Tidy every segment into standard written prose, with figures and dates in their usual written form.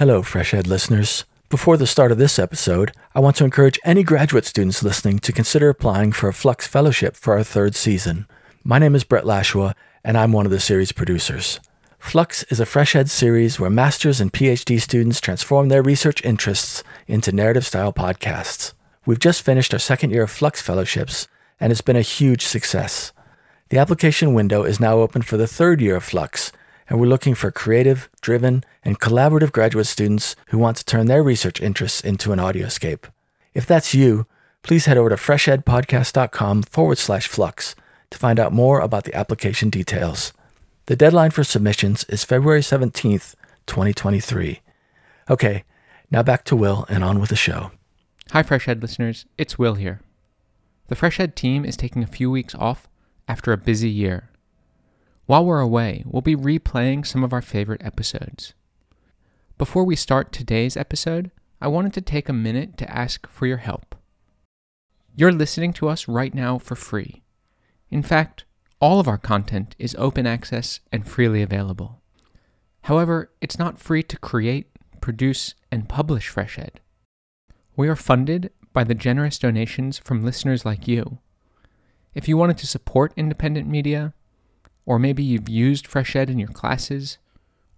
Hello, FreshEd listeners. Before the start of this episode, I want to encourage any graduate students listening to consider applying for a Flux Fellowship for our third season. My name is Brett Lashua, and I'm one of the series producers. Flux is a FreshEd series where master's and PhD students transform their research interests into narrative-style podcasts. We've just finished our second year of Flux Fellowships, and it's been a huge success. The application window is now open for the third year of Flux, and we're looking for creative, driven, and collaborative graduate students who want to turn their research interests into an audioscape. If that's you, please head over to freshedpodcast.com/flux to find out more about the application details. The deadline for submissions is February 17th, 2023. Okay, now back to Will and on with the show. Hi, FreshEd listeners. It's Will here. The FreshEd team is taking a few weeks off after a busy year. While we're away, we'll be replaying some of our favorite episodes. Before we start today's episode, I wanted to take a minute to ask for your help. You're listening to us right now for free. In fact, all of our content is open access and freely available. However, it's not free to create, produce, and publish FreshEd. We are funded by the generous donations from listeners like you. If you wanted to support independent media, or maybe you've used FreshEd in your classes,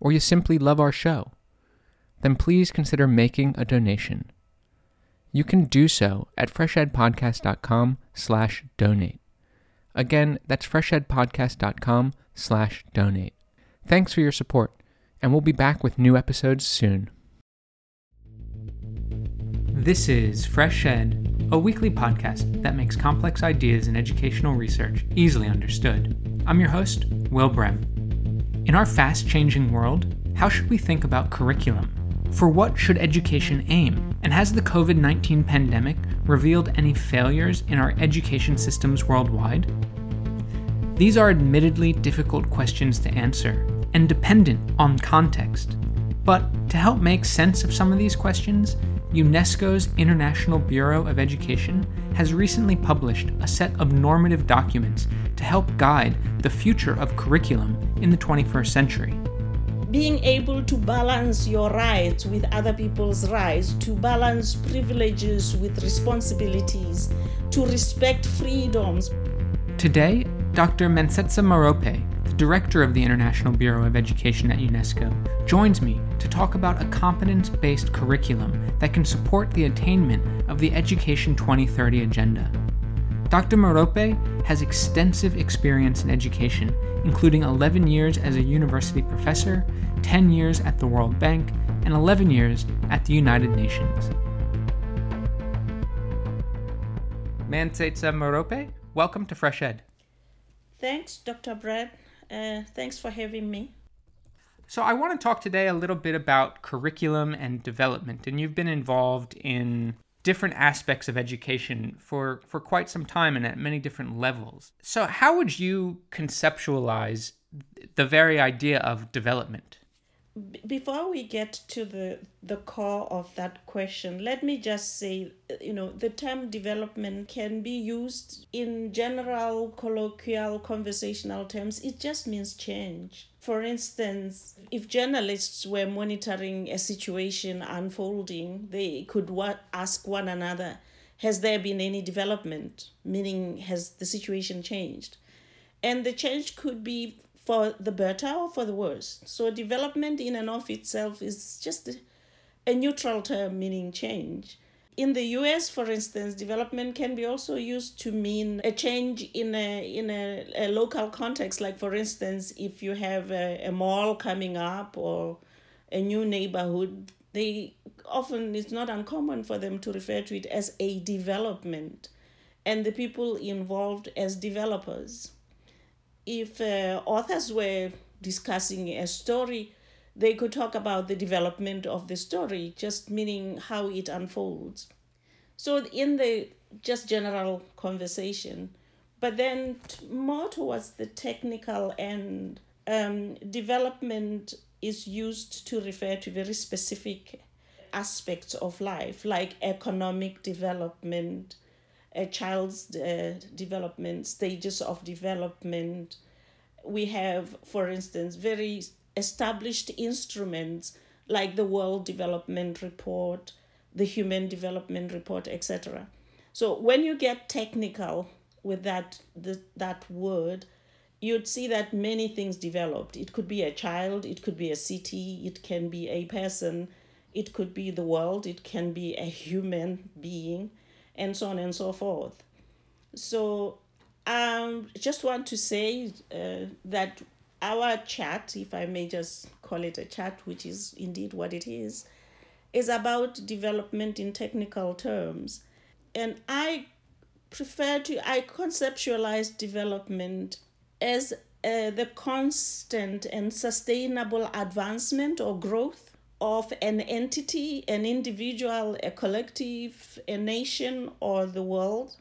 or you simply love our show, then please consider making a donation. You can do so at freshedpodcast.com/donate. Again, that's freshedpodcast.com/donate. Thanks for your support, and we'll be back with new episodes soon. This is FreshEd, a weekly podcast that makes complex ideas in educational research easily understood. I'm your host, Will Brem. In our fast-changing world, how should we think about curriculum? For what should education aim? And has the COVID-19 pandemic revealed any failures in our education systems worldwide? These are admittedly difficult questions to answer and dependent on context. But to help make sense of some of these questions, UNESCO's International Bureau of Education has recently published a set of normative documents to help guide the future of curriculum in the 21st century. Being able to balance your rights with other people's rights, to balance privileges with responsibilities, to respect freedoms. Today, Dr. Mmantsetsa Marope, the director of the International Bureau of Education at UNESCO, joins me to talk about a competence-based curriculum that can support the attainment of the Education 2030 Agenda. Dr. Marope has extensive experience in education, including 11 years as a university professor, 10 years at the World Bank, and 11 years at the United Nations. Mmantsetsa Marope, welcome to FreshEd. Thanks, Dr. Brett. Thanks for having me. So I want to talk today a little bit about curriculum and development, and you've been involved in different aspects of education for quite some time and at many different levels. So how would you conceptualize the very idea of development? Before we get to the core of that question, let me just say, the term development can be used in general, colloquial, conversational terms. It just means change. For instance, if journalists were monitoring a situation unfolding, they could ask one another, has there been any development? Meaning, has the situation changed? And the change could be for the better or for the worse. So development in and of itself is just a neutral term meaning change. In the US, for instance, development can be also used to mean a change in a local context. Like, for instance, if you have a mall coming up or a new neighborhood, it's not uncommon for them to refer to it as a development and the people involved as developers. If authors were discussing a story, they could talk about the development of the story, just meaning how it unfolds. So in the just general conversation, but then more towards the technical end, development is used to refer to very specific aspects of life, like economic development, a child's development, stages of development. We have, for instance, very established instruments like the World Development Report, the Human Development Report, etc. So when you get technical with that word, you'd see that many things developed. It could be a child, it could be a city, it can be a person, it could be the world, it can be a human being, and so on and so forth. So just want to say that our chat, if I may just call it a chat, which is indeed what it is about development in technical terms. And I prefer to, I conceptualize development as the constant and sustainable advancement or growth of an entity, an individual, a collective, a nation, or the world,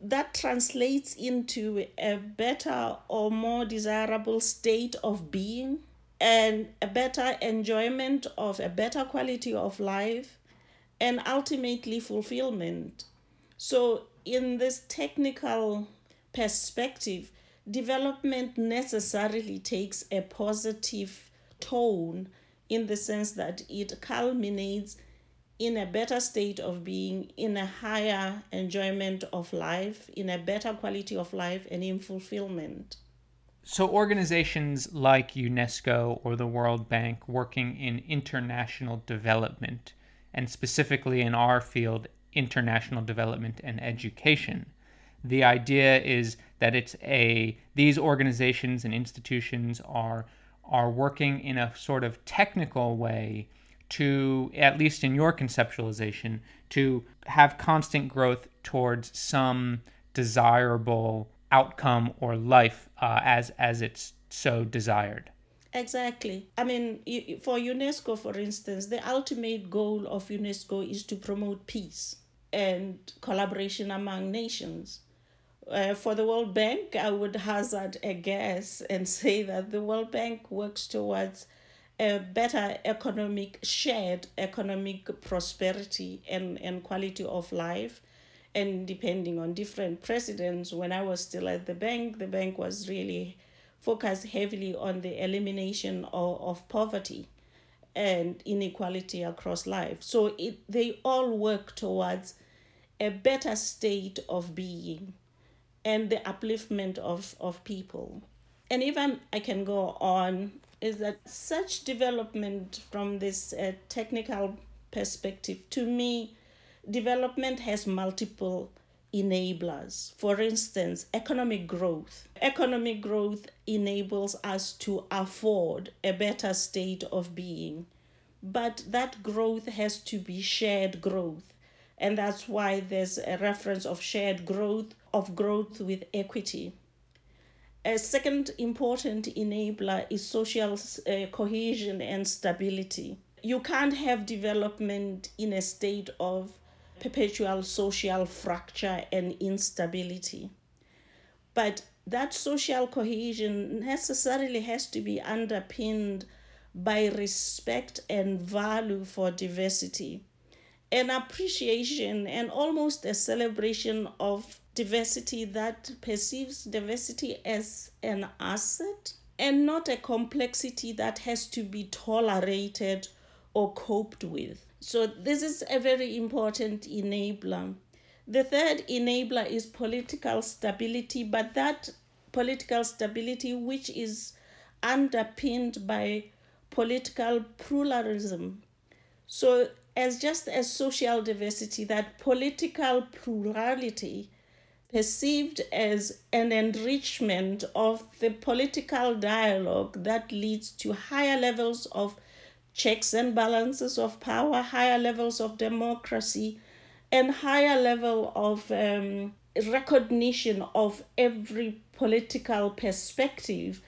that translates into a better or more desirable state of being and a better enjoyment of a better quality of life and ultimately fulfillment. So in this technical perspective, development necessarily takes a positive tone in the sense that it culminates in a better state of being, in a higher enjoyment of life, in a better quality of life, and in fulfillment. So organizations like UNESCO or the World Bank working in international development, and specifically in our field, international development and education, the idea is that these organizations and institutions are working in a sort of technical way to, at least in your conceptualization, to have constant growth towards some desirable outcome or life as it's so desired. Exactly. I mean, for UNESCO, for instance, the ultimate goal of UNESCO is to promote peace and collaboration among nations. For the World Bank, I would hazard a guess and say that the World Bank works towards a better shared economic prosperity and quality of life. And depending on different presidents, when I was still at the bank was really focused heavily on the elimination of poverty and inequality across life. So they all work towards a better state of being and the upliftment of people. And even I can go on, is that such development from this technical perspective, to me, development has multiple enablers. For instance, economic growth. Economic growth enables us to afford a better state of being, but that growth has to be shared growth. And that's why there's a reference of shared growth, of growth with equity. A second important enabler is social cohesion and stability. You can't have development in a state of perpetual social fracture and instability. But that social cohesion necessarily has to be underpinned by respect and value for diversity, an appreciation and almost a celebration of diversity that perceives diversity as an asset and not a complexity that has to be tolerated or coped with. So this is a very important enabler. The third enabler is political stability, but that political stability, which is underpinned by political pluralism. So as just as social diversity, that political plurality perceived as an enrichment of the political dialogue that leads to higher levels of checks and balances of power, higher levels of democracy, and higher level of recognition of every political perspective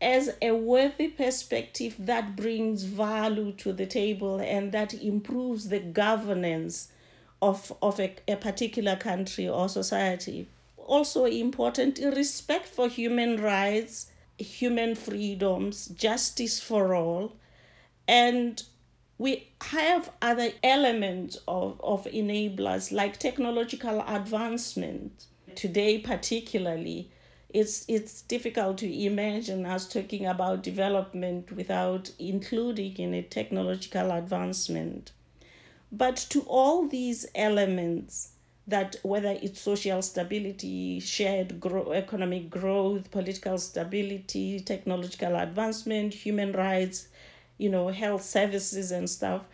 as a worthy perspective that brings value to the table and that improves the governance of a particular country or society. Also important, respect for human rights, human freedoms, justice for all. And we have other elements of enablers like technological advancement. Today particularly, It's difficult to imagine us talking about development without including in a technological advancement. But to all these elements, that whether it's social stability, shared economic growth, political stability, technological advancement, human rights, health services and stuff,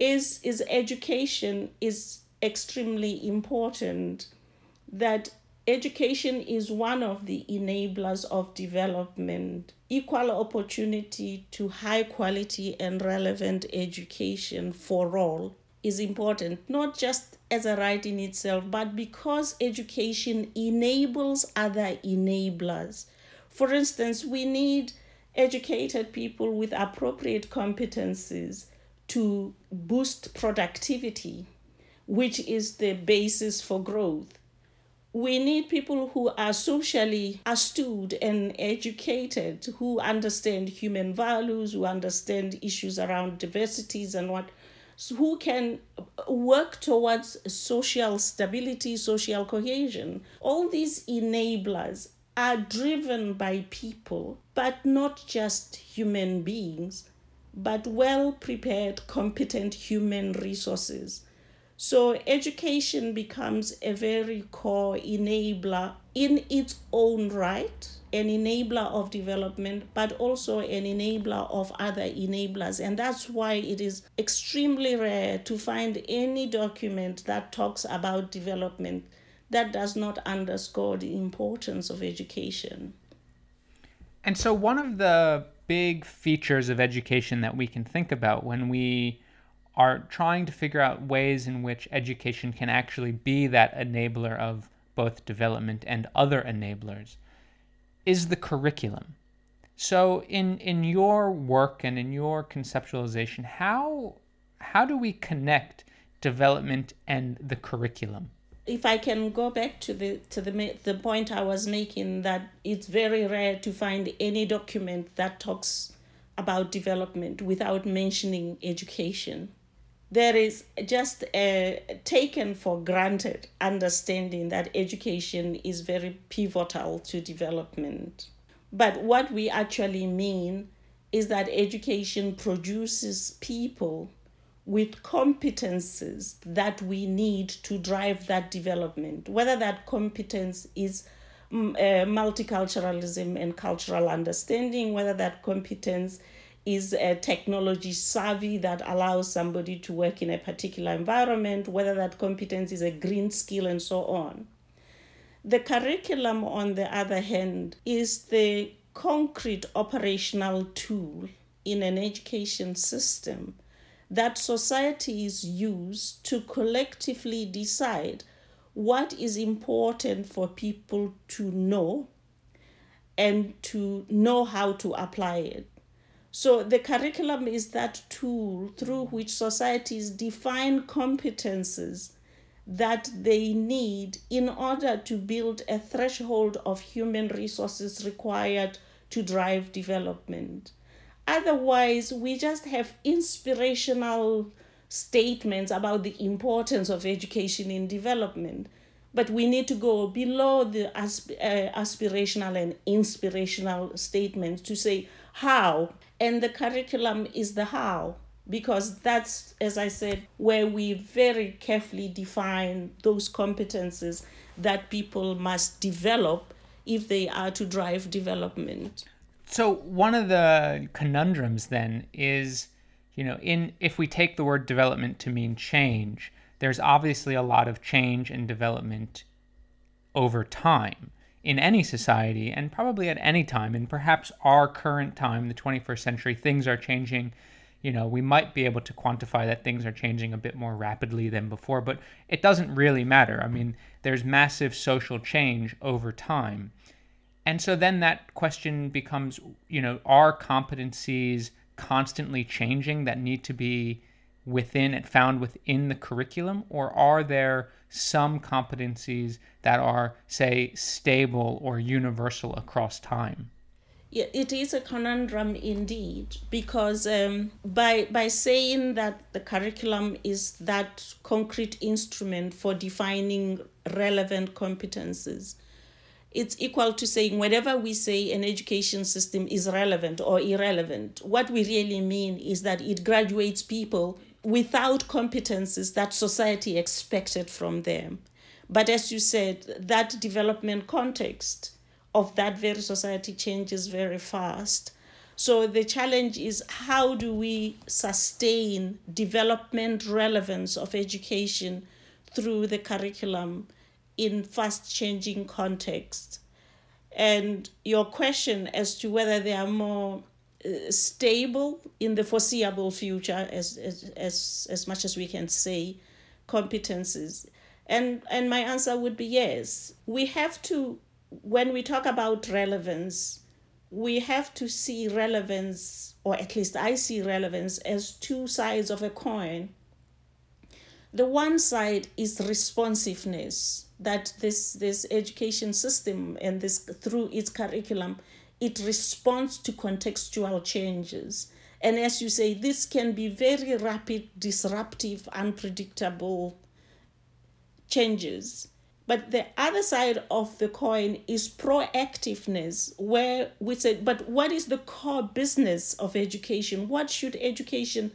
is education is extremely important. That education is one of the enablers of development. Equal opportunity to high quality and relevant education for all is important, not just as a right in itself, but because education enables other enablers. For instance, we need educated people with appropriate competencies to boost productivity, which is the basis for growth. We need people who are socially astute and educated, who understand human values, who understand issues around diversities and who can work towards social stability, social cohesion. All these enablers are driven by people, but not just human beings, but well-prepared, competent human resources. So education becomes a very core enabler in its own right, an enabler of development, but also an enabler of other enablers. And that's why it is extremely rare to find any document that talks about development that does not underscore the importance of education. And so one of the big features of education that we can think about when we are trying to figure out ways in which education can actually be that enabler of both development and other enablers is the curriculum. So in your work and in your conceptualization, how do we connect development and the curriculum? If I can go back to the point I was making, that it's very rare to find any document that talks about development without mentioning education. There is just a taken for granted understanding that education is very pivotal to development. But what we actually mean is that education produces people with competences that we need to drive that development, whether that competence is multiculturalism and cultural understanding, whether that competence is a technology savvy that allows somebody to work in a particular environment, whether that competence is a green skill, and so on. The curriculum, on the other hand, is the concrete operational tool in an education system that societies use to collectively decide what is important for people to know and to know how to apply it. So the curriculum is that tool through which societies define competences that they need in order to build a threshold of human resources required to drive development. Otherwise, we just have inspirational statements about the importance of education in development. But we need to go below the aspirational and inspirational statements to say how. And the curriculum is the how, because that's, as I said, where we very carefully define those competences that people must develop if they are to drive development. So one of the conundrums then is, if we take the word development to mean change, there's obviously a lot of change and development over time in any society and probably at any time. And perhaps our current time, the 21st century, things are changing. We might be able to quantify that things are changing a bit more rapidly than before, but it doesn't really matter. I mean, there's massive social change over time. And so then that question becomes, are competencies constantly changing that need to be found within the curriculum, or are there some competencies that are, say, stable or universal across time? Yeah, it is a conundrum indeed, because by saying that the curriculum is that concrete instrument for defining relevant competences, it's equal to saying whenever we say an education system is relevant or irrelevant, what we really mean is that it graduates people without competences that society expected from them. But as you said, that development context of that very society changes very fast. So the challenge is, how do we sustain development relevance of education through the curriculum in fast changing context? And your question as to whether they are more stable in the foreseeable future, as much as we can say, competences. And my answer would be yes. We have to, when we talk about relevance, we have to see relevance, or at least I see relevance, as two sides of a coin. The one side is responsiveness, that this education system and this through its curriculum, it responds to contextual changes. And as you say, this can be very rapid, disruptive, unpredictable changes. But the other side of the coin is proactiveness, where we say, but what is the core business of education? What should education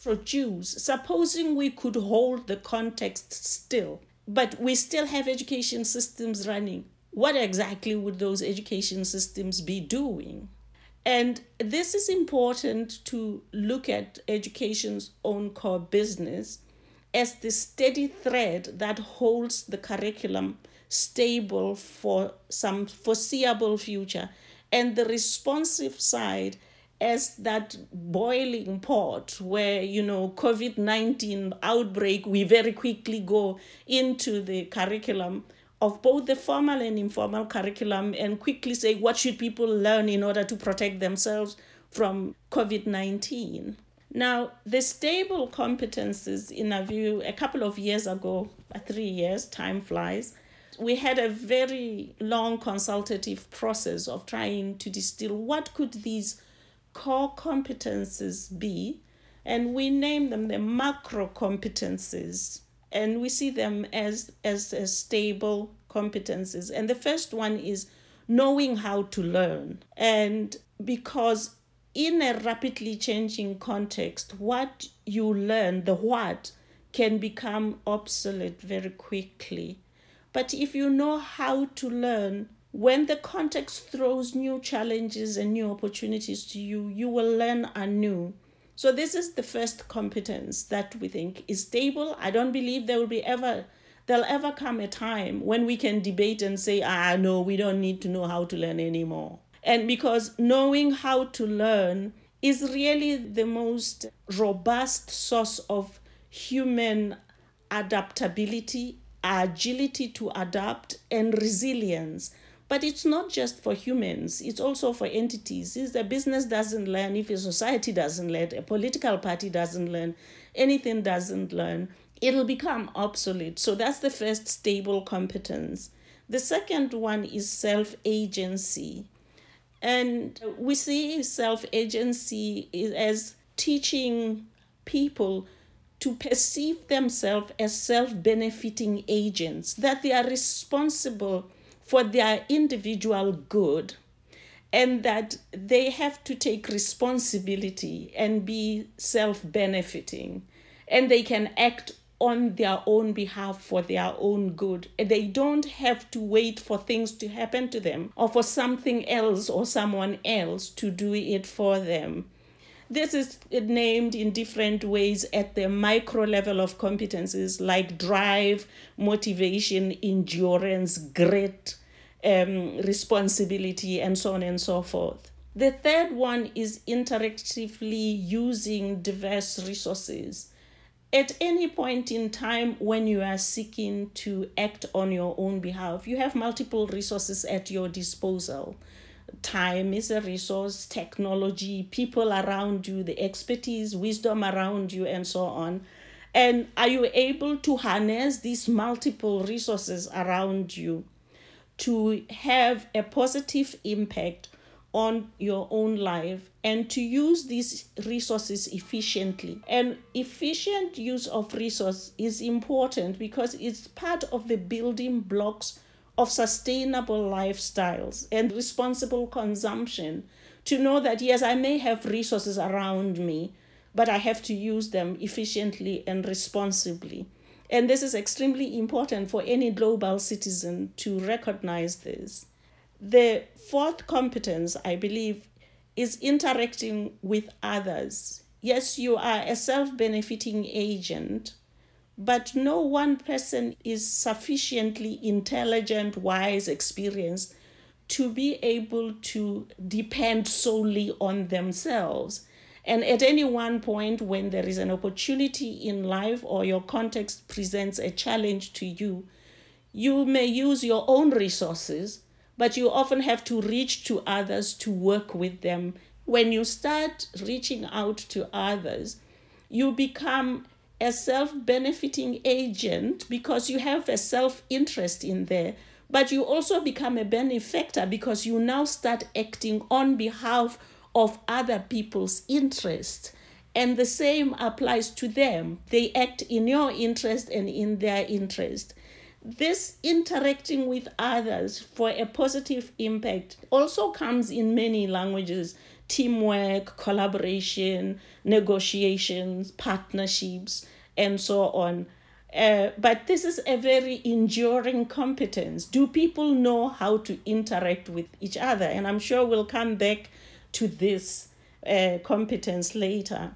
produce? Supposing we could hold the context still, but we still have education systems running, what exactly would those education systems be doing? And this is important, to look at education's own core business as the steady thread that holds the curriculum stable for some foreseeable future, and the responsive side as that boiling pot where, you know, COVID-19 outbreak, we very quickly go into the curriculum of both the formal and informal curriculum and quickly say, what should people learn in order to protect themselves from COVID-19? Now, the stable competences, in a view, a couple of years ago, 3 years, time flies, we had a very long consultative process of trying to distill what could these core competences be, and we name them the macro competences. And we see them as stable competences. And the first one is knowing how to learn. And because in a rapidly changing context, what you learn, the what, can become obsolete very quickly. But if you know how to learn, when the context throws new challenges and new opportunities to you, you will learn anew. So this is the first competence that we think is stable. I don't believe there'll ever come a time when we can debate and say, no, we don't need to know how to learn anymore. And because knowing how to learn is really the most robust source of human adaptability, agility to adapt, and resilience. But it's not just for humans, it's also for entities. If a business doesn't learn, if a society doesn't learn, a political party doesn't learn, anything doesn't learn, it'll become obsolete. So that's the first stable competence. The second one is self-agency. And we see self-agency as teaching people to perceive themselves as self-benefiting agents, that they are responsible for their individual good, and that they have to take responsibility and be self-benefiting, and they can act on their own behalf for their own good. They don't have to wait for things to happen to them or for something else or someone else to do it for them. This is named in different ways at the micro level of competences, like drive, motivation, endurance, grit, responsibility, and so on and so forth. The third one is interactively using diverse resources. At any point in time when you are seeking to act on your own behalf, you have multiple resources at your disposal. Time is a resource, technology, people around you, the expertise, wisdom around you, and so on. And are you able to harness these multiple resources around you to have a positive impact on your own life and to use these resources efficiently? And efficient use of resource is important because it's part of the building blocks of sustainable lifestyles and responsible consumption, to know that, yes, I may have resources around me, but I have to use them efficiently and responsibly. And this is extremely important for any global citizen to recognize this. The fourth competence, I believe, is interacting with others. Yes, you are a self-benefiting agent, but no one person is sufficiently intelligent, wise, experienced to be able to depend solely on themselves. And at any one point when there is an opportunity in life or your context presents a challenge to you, you may use your own resources, but you often have to reach to others to work with them. When you start reaching out to others, you become a self-benefiting agent because you have a self-interest in there, but you also become a benefactor because you now start acting on behalf of other people's interests. And the same applies to them. They act in your interest and in their interest. This interacting with others for a positive impact also comes in many languages: teamwork, collaboration, negotiations, partnerships, and so on. But this is a very enduring competence. Do people know how to interact with each other? And I'm sure we'll come back to this competence later.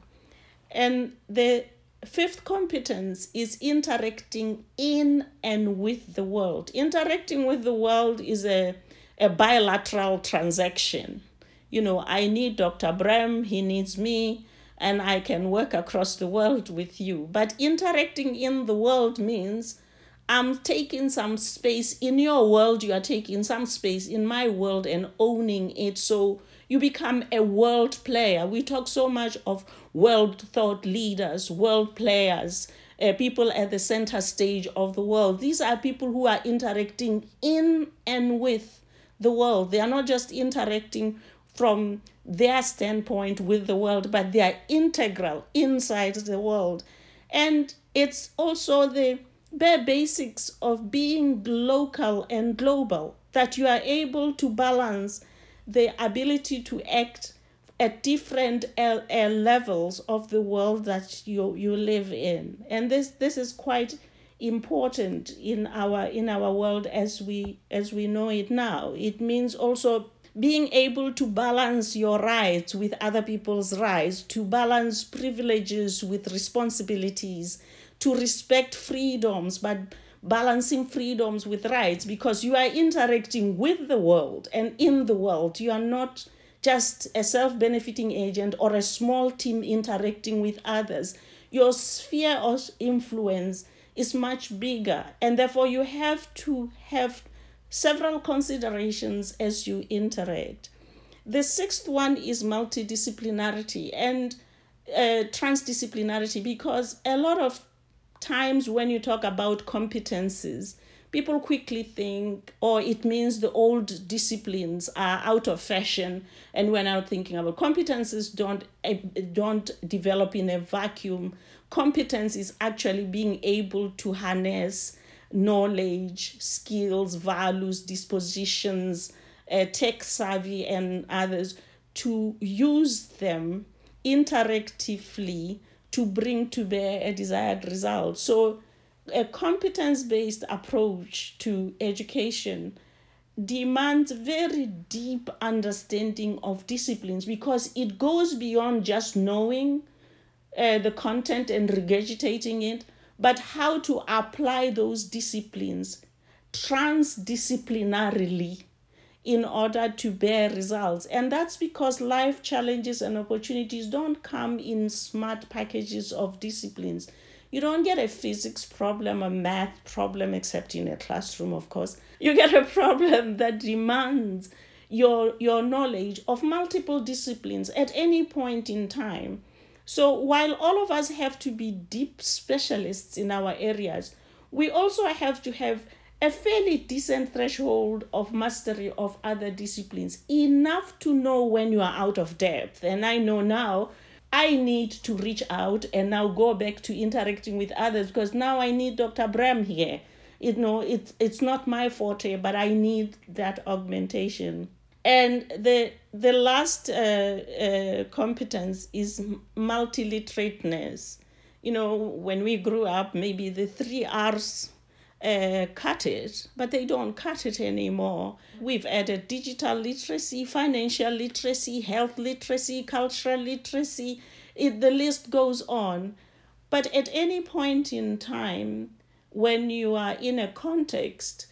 And the fifth competence is interacting in and with the world. Interacting with the world is a bilateral transaction. You know, I need Dr. Bram, he needs me, and I can work across the world with you. But interacting in the world means I'm taking some space in your world, you are taking some space in my world and owning it. So you become a world player. We talk so much of world thought leaders, world players, people at the center stage of the world. These are people who are interacting in and with the world. They are not just interacting from their standpoint with the world, but they are integral inside the world. And it's also the bare basics of being local and global, that you are able to balance the ability to act at different levels of the world that you live in. And this is quite important in our world as we know it now. It means also being able to balance your rights with other people's rights, to balance privileges with responsibilities, to respect freedoms, but balancing freedoms with rights, because you are interacting with the world and in the world. You are not just a self-benefiting agent or a small team interacting with others. Your sphere of influence is much bigger, and therefore you have to have several considerations as you interact. The sixth one is multidisciplinarity and transdisciplinarity, because a lot of times when you talk about competencies, people quickly think, oh, it means the old disciplines are out of fashion and we're now thinking about competencies don't develop in a vacuum. Competence is actually being able to harness knowledge, skills, values, dispositions, tech savvy, and others, to use them interactively to bring to bear a desired result. So a competence-based approach to education demands very deep understanding of disciplines, because it goes beyond just knowing the content and regurgitating it, but how to apply those disciplines transdisciplinarily in order to bear results. And that's because life challenges and opportunities don't come in smart packages of disciplines. You don't get a physics problem, a math problem, except in a classroom, of course. You get a problem that demands your knowledge of multiple disciplines at any point in time. So while all of us have to be deep specialists in our areas, we also have to have a fairly decent threshold of mastery of other disciplines, enough to know when you are out of depth. And I know now I need to reach out and now go back to interacting with others, because now I need Dr. Bram here. you know, it's not my forte, but I need that augmentation. And the last competence is multiliterateness. You know, when we grew up, maybe the 3 R's cut it, but they don't cut it anymore. We've added digital literacy, financial literacy, health literacy, cultural literacy. The list goes on. But at any point in time, when you are in a context,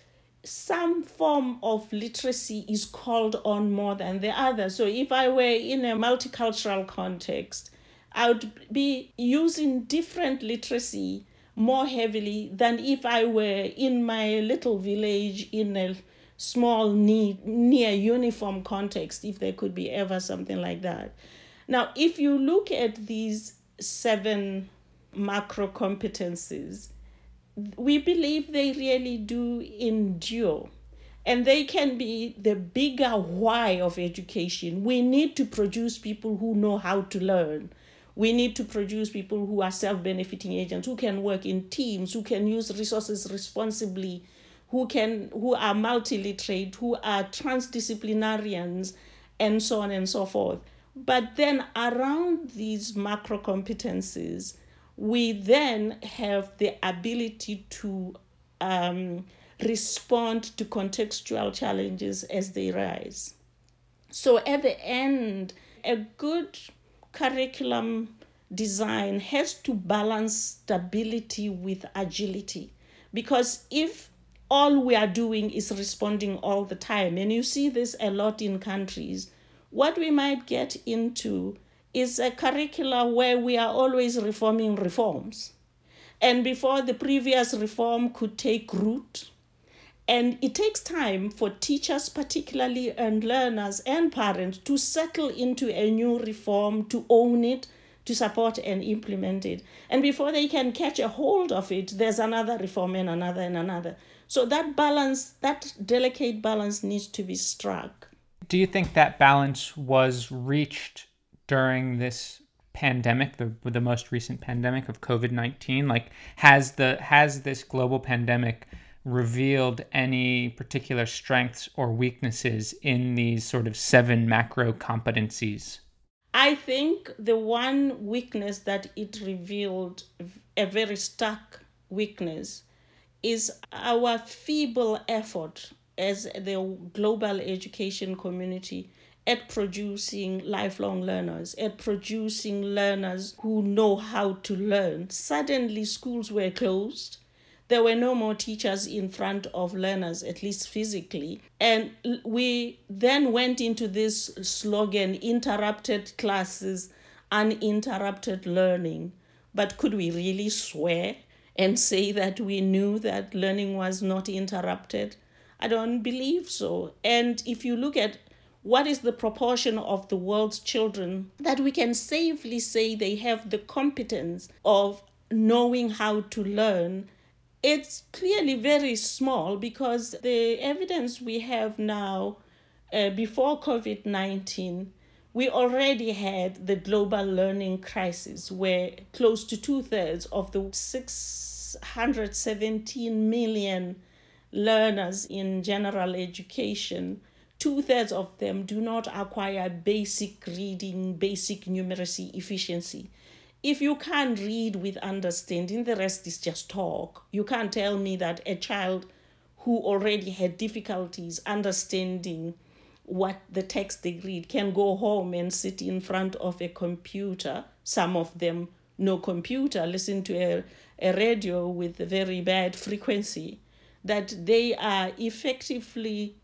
some form of literacy is called on more than the other. So if I were in a multicultural context, I would be using different literacy more heavily than if I were in my little village in a small, near uniform context, if there could be ever something like that. Now, if you look at these 7 macro competencies, we believe they really do endure, and they can be the bigger why of education. We need to produce people who know how to learn. We need to produce people who are self-benefiting agents, who can work in teams, who can use resources responsibly, who are multiliterate, who are transdisciplinarians, and so on and so forth. But then around these macro competencies, we then have the ability to respond to contextual challenges as they rise. So at the end, a good curriculum design has to balance stability with agility, because if all we are doing is responding all the time, and you see this a lot in countries, what we might get into is a curricula where we are always reforming reforms. And before the previous reform could take root, and it takes time for teachers particularly and learners and parents to settle into a new reform, to own it, to support and implement it. And before they can catch a hold of it, there's another reform and another and another. So that balance, that delicate balance needs to be struck. Do you think that balance was reached during this pandemic, the most recent pandemic of COVID-19? Like, has this global pandemic revealed any particular strengths or weaknesses in these sort of 7 macro competencies? I think the one weakness that it revealed, a very stark weakness, is our feeble effort as the global education community at producing lifelong learners, at producing learners who know how to learn. Suddenly, schools were closed. There were no more teachers in front of learners, at least physically. And we then went into this slogan, interrupted classes, uninterrupted learning. But could we really swear and say that we knew that learning was not interrupted? I don't believe so. And if you look at what is the proportion of the world's children that we can safely say they have the competence of knowing how to learn, it's clearly very small, because the evidence we have now, before COVID-19, we already had the global learning crisis, where close to 2/3 of the 617 million learners in general education, 2/3 of them do not acquire basic reading, basic numeracy efficiency. If you can't read with understanding, the rest is just talk. You can't tell me that a child who already had difficulties understanding what the text they read can go home and sit in front of a computer, some of them no computer, listen to a radio with a very bad frequency, that they are effectively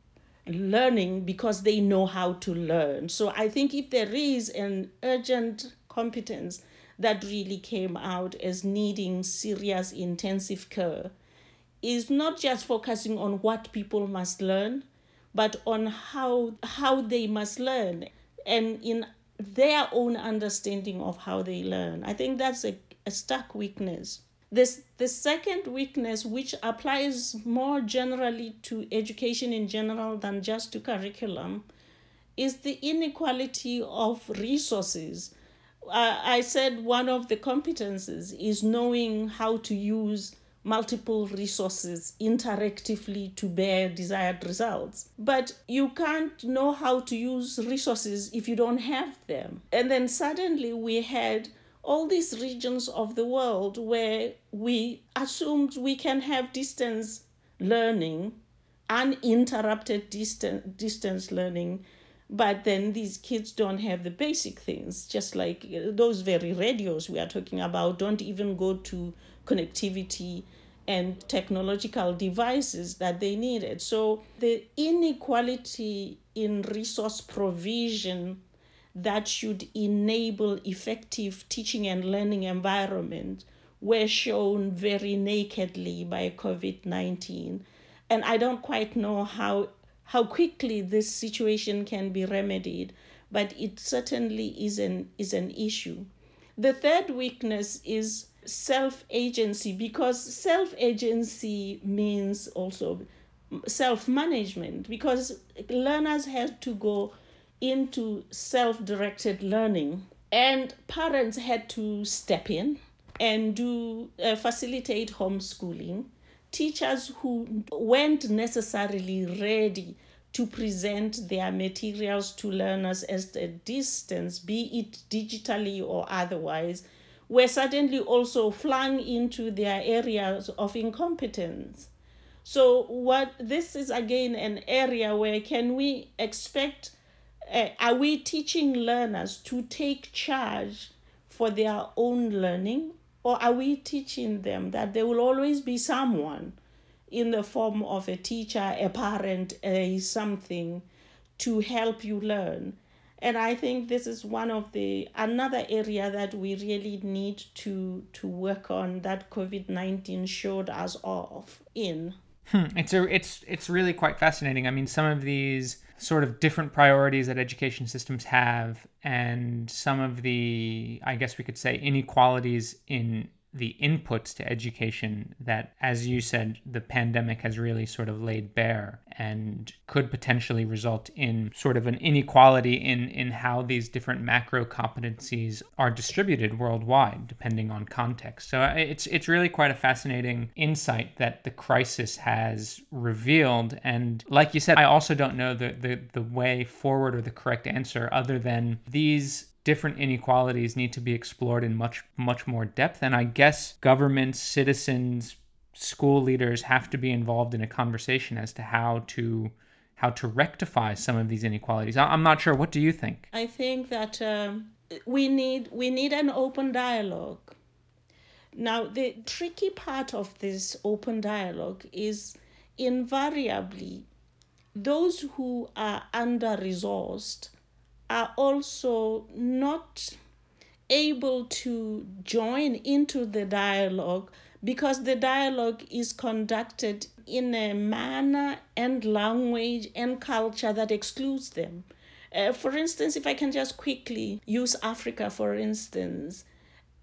learning because they know how to learn. So I think if there is an urgent competence that really came out as needing serious intensive care, is not just focusing on what people must learn, but on how they must learn, and in their own understanding of how they learn. I think that's a stark weakness. The second weakness, which applies more generally to education in general than just to curriculum, is the inequality of resources. I said one of the competences is knowing how to use multiple resources interactively to bear desired results. But you can't know how to use resources if you don't have them. And then suddenly we had all these regions of the world where we assumed we can have distance learning, uninterrupted distance learning, but then these kids don't have the basic things, just like those very radios we are talking about don't even go to connectivity and technological devices that they needed. So the inequality in resource provision that should enable effective teaching and learning environment were shown very nakedly by COVID-19. And I don't quite know how quickly this situation can be remedied, but it certainly is an issue. The third weakness is self-agency, because self-agency means also self-management, because learners had to go into self-directed learning, and parents had to step in and do facilitate homeschooling. Teachers who weren't necessarily ready to present their materials to learners at a distance, be it digitally or otherwise, were suddenly also flung into their areas of incompetence. So this is again an area where can we expect are we teaching learners to take charge for their own learning, or are we teaching them that there will always be someone in the form of a teacher, a parent, something to help you learn? And I think this is one of another area that we really need to work on, that COVID-19 showed us off in. It's really quite fascinating. I mean, some of these sort of different priorities that education systems have, and some of the, I guess we could say, inequalities in the inputs to education that, as you said, the pandemic has really sort of laid bare and could potentially result in sort of an inequality in how these different macro competencies are distributed worldwide, depending on context. So it's really quite a fascinating insight that the crisis has revealed. And like you said, I also don't know the way forward or the correct answer, other than these different inequalities need to be explored in much more depth. And I guess governments, citizens, school leaders have to be involved in a conversation as to how to rectify some of these inequalities. I'm not sure. What do you think? I think that we need an open dialogue. Now, the tricky part of this open dialogue is invariably those who are under-resourced are also not able to join into the dialogue, because the dialogue is conducted in a manner and language and culture that excludes them. For instance, if I can just quickly use Africa, for instance,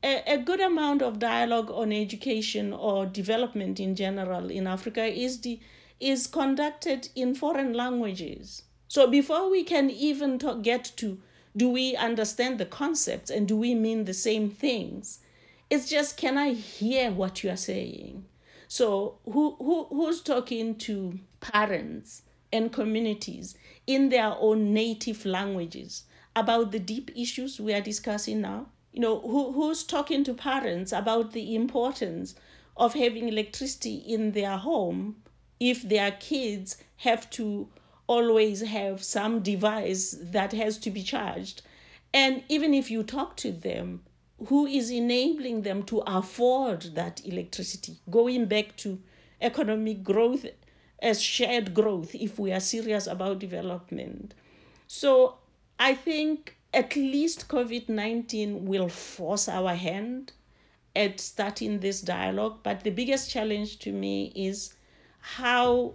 a good amount of dialogue on education or development in general in Africa is conducted in foreign languages. So before we can even get to, do we understand the concepts and do we mean the same things? It's just, can I hear what you are saying? So who's talking to parents and communities in their own native languages about the deep issues we are discussing now? You know, who's talking to parents about the importance of having electricity in their home if their kids have to always have some device that has to be charged? And even if you talk to them, who is enabling them to afford that electricity? Going back to economic growth as shared growth, if we are serious about development. So I think at least COVID-19 will force our hand at starting this dialogue. But the biggest challenge to me is how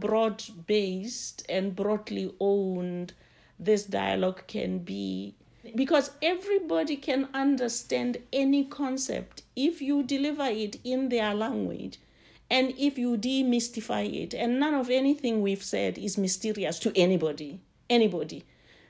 broad-based and broadly owned this dialogue can be. Because everybody can understand any concept if you deliver it in their language and if you demystify it. And none of anything we've said is mysterious to anybody.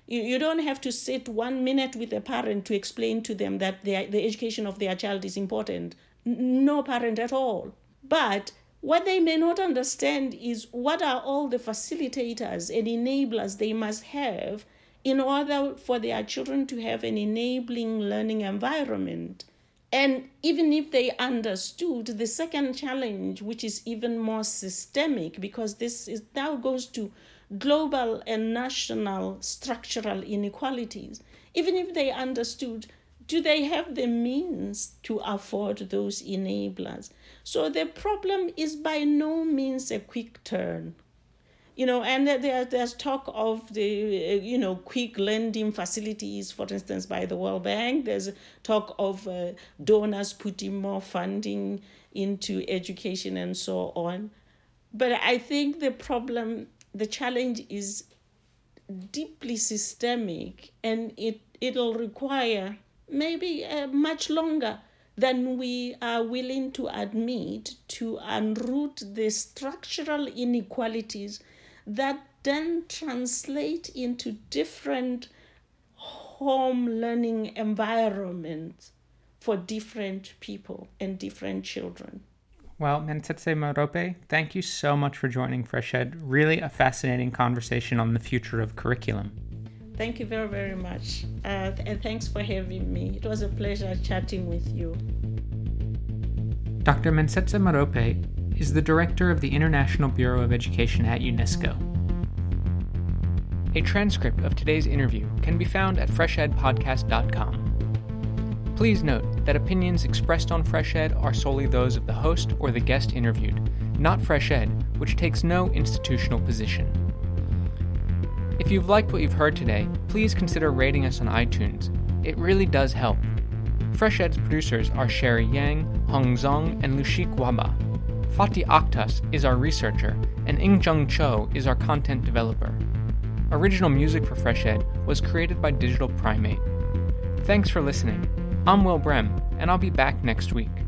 You don't have to sit 1 minute with a parent to explain to them that the education of their child is important. No parent at all. But what they may not understand is what are all the facilitators and enablers they must have in order for their children to have an enabling learning environment. And even if they understood the second challenge, which is even more systemic, because this is now goes to global and national structural inequalities, even if they understood, do they have the means to afford those enablers? So the problem is by no means a quick turn. And there's talk of the, quick lending facilities, for instance, by the World Bank. There's talk of donors putting more funding into education and so on. But I think the problem, the challenge is deeply systemic, and it'll require maybe much longer than we are willing to admit to unroot the structural inequalities that then translate into different home learning environments for different people and different children. Well, Mmantsetsa Marope, thank you so much for joining FreshEd. Really a fascinating conversation on the future of curriculum. Thank you very, very much. And thanks for having me. It was a pleasure chatting with you. Dr. Mmantsetsa Marope is the director of the International Bureau of Education at UNESCO. A transcript of today's interview can be found at freshedpodcast.com. Please note that opinions expressed on FreshEd are solely those of the host or the guest interviewed, not FreshEd, which takes no institutional position. If you've liked what you've heard today, please consider rating us on iTunes. It really does help. FreshEd's producers are Sherry Yang, Hong Zong, and Lushik Waba. Fatih Aktas is our researcher, and Ing Jung Cho is our content developer. Original music for FreshEd was created by Digital Primate. Thanks for listening. I'm Will Brem, and I'll be back next week.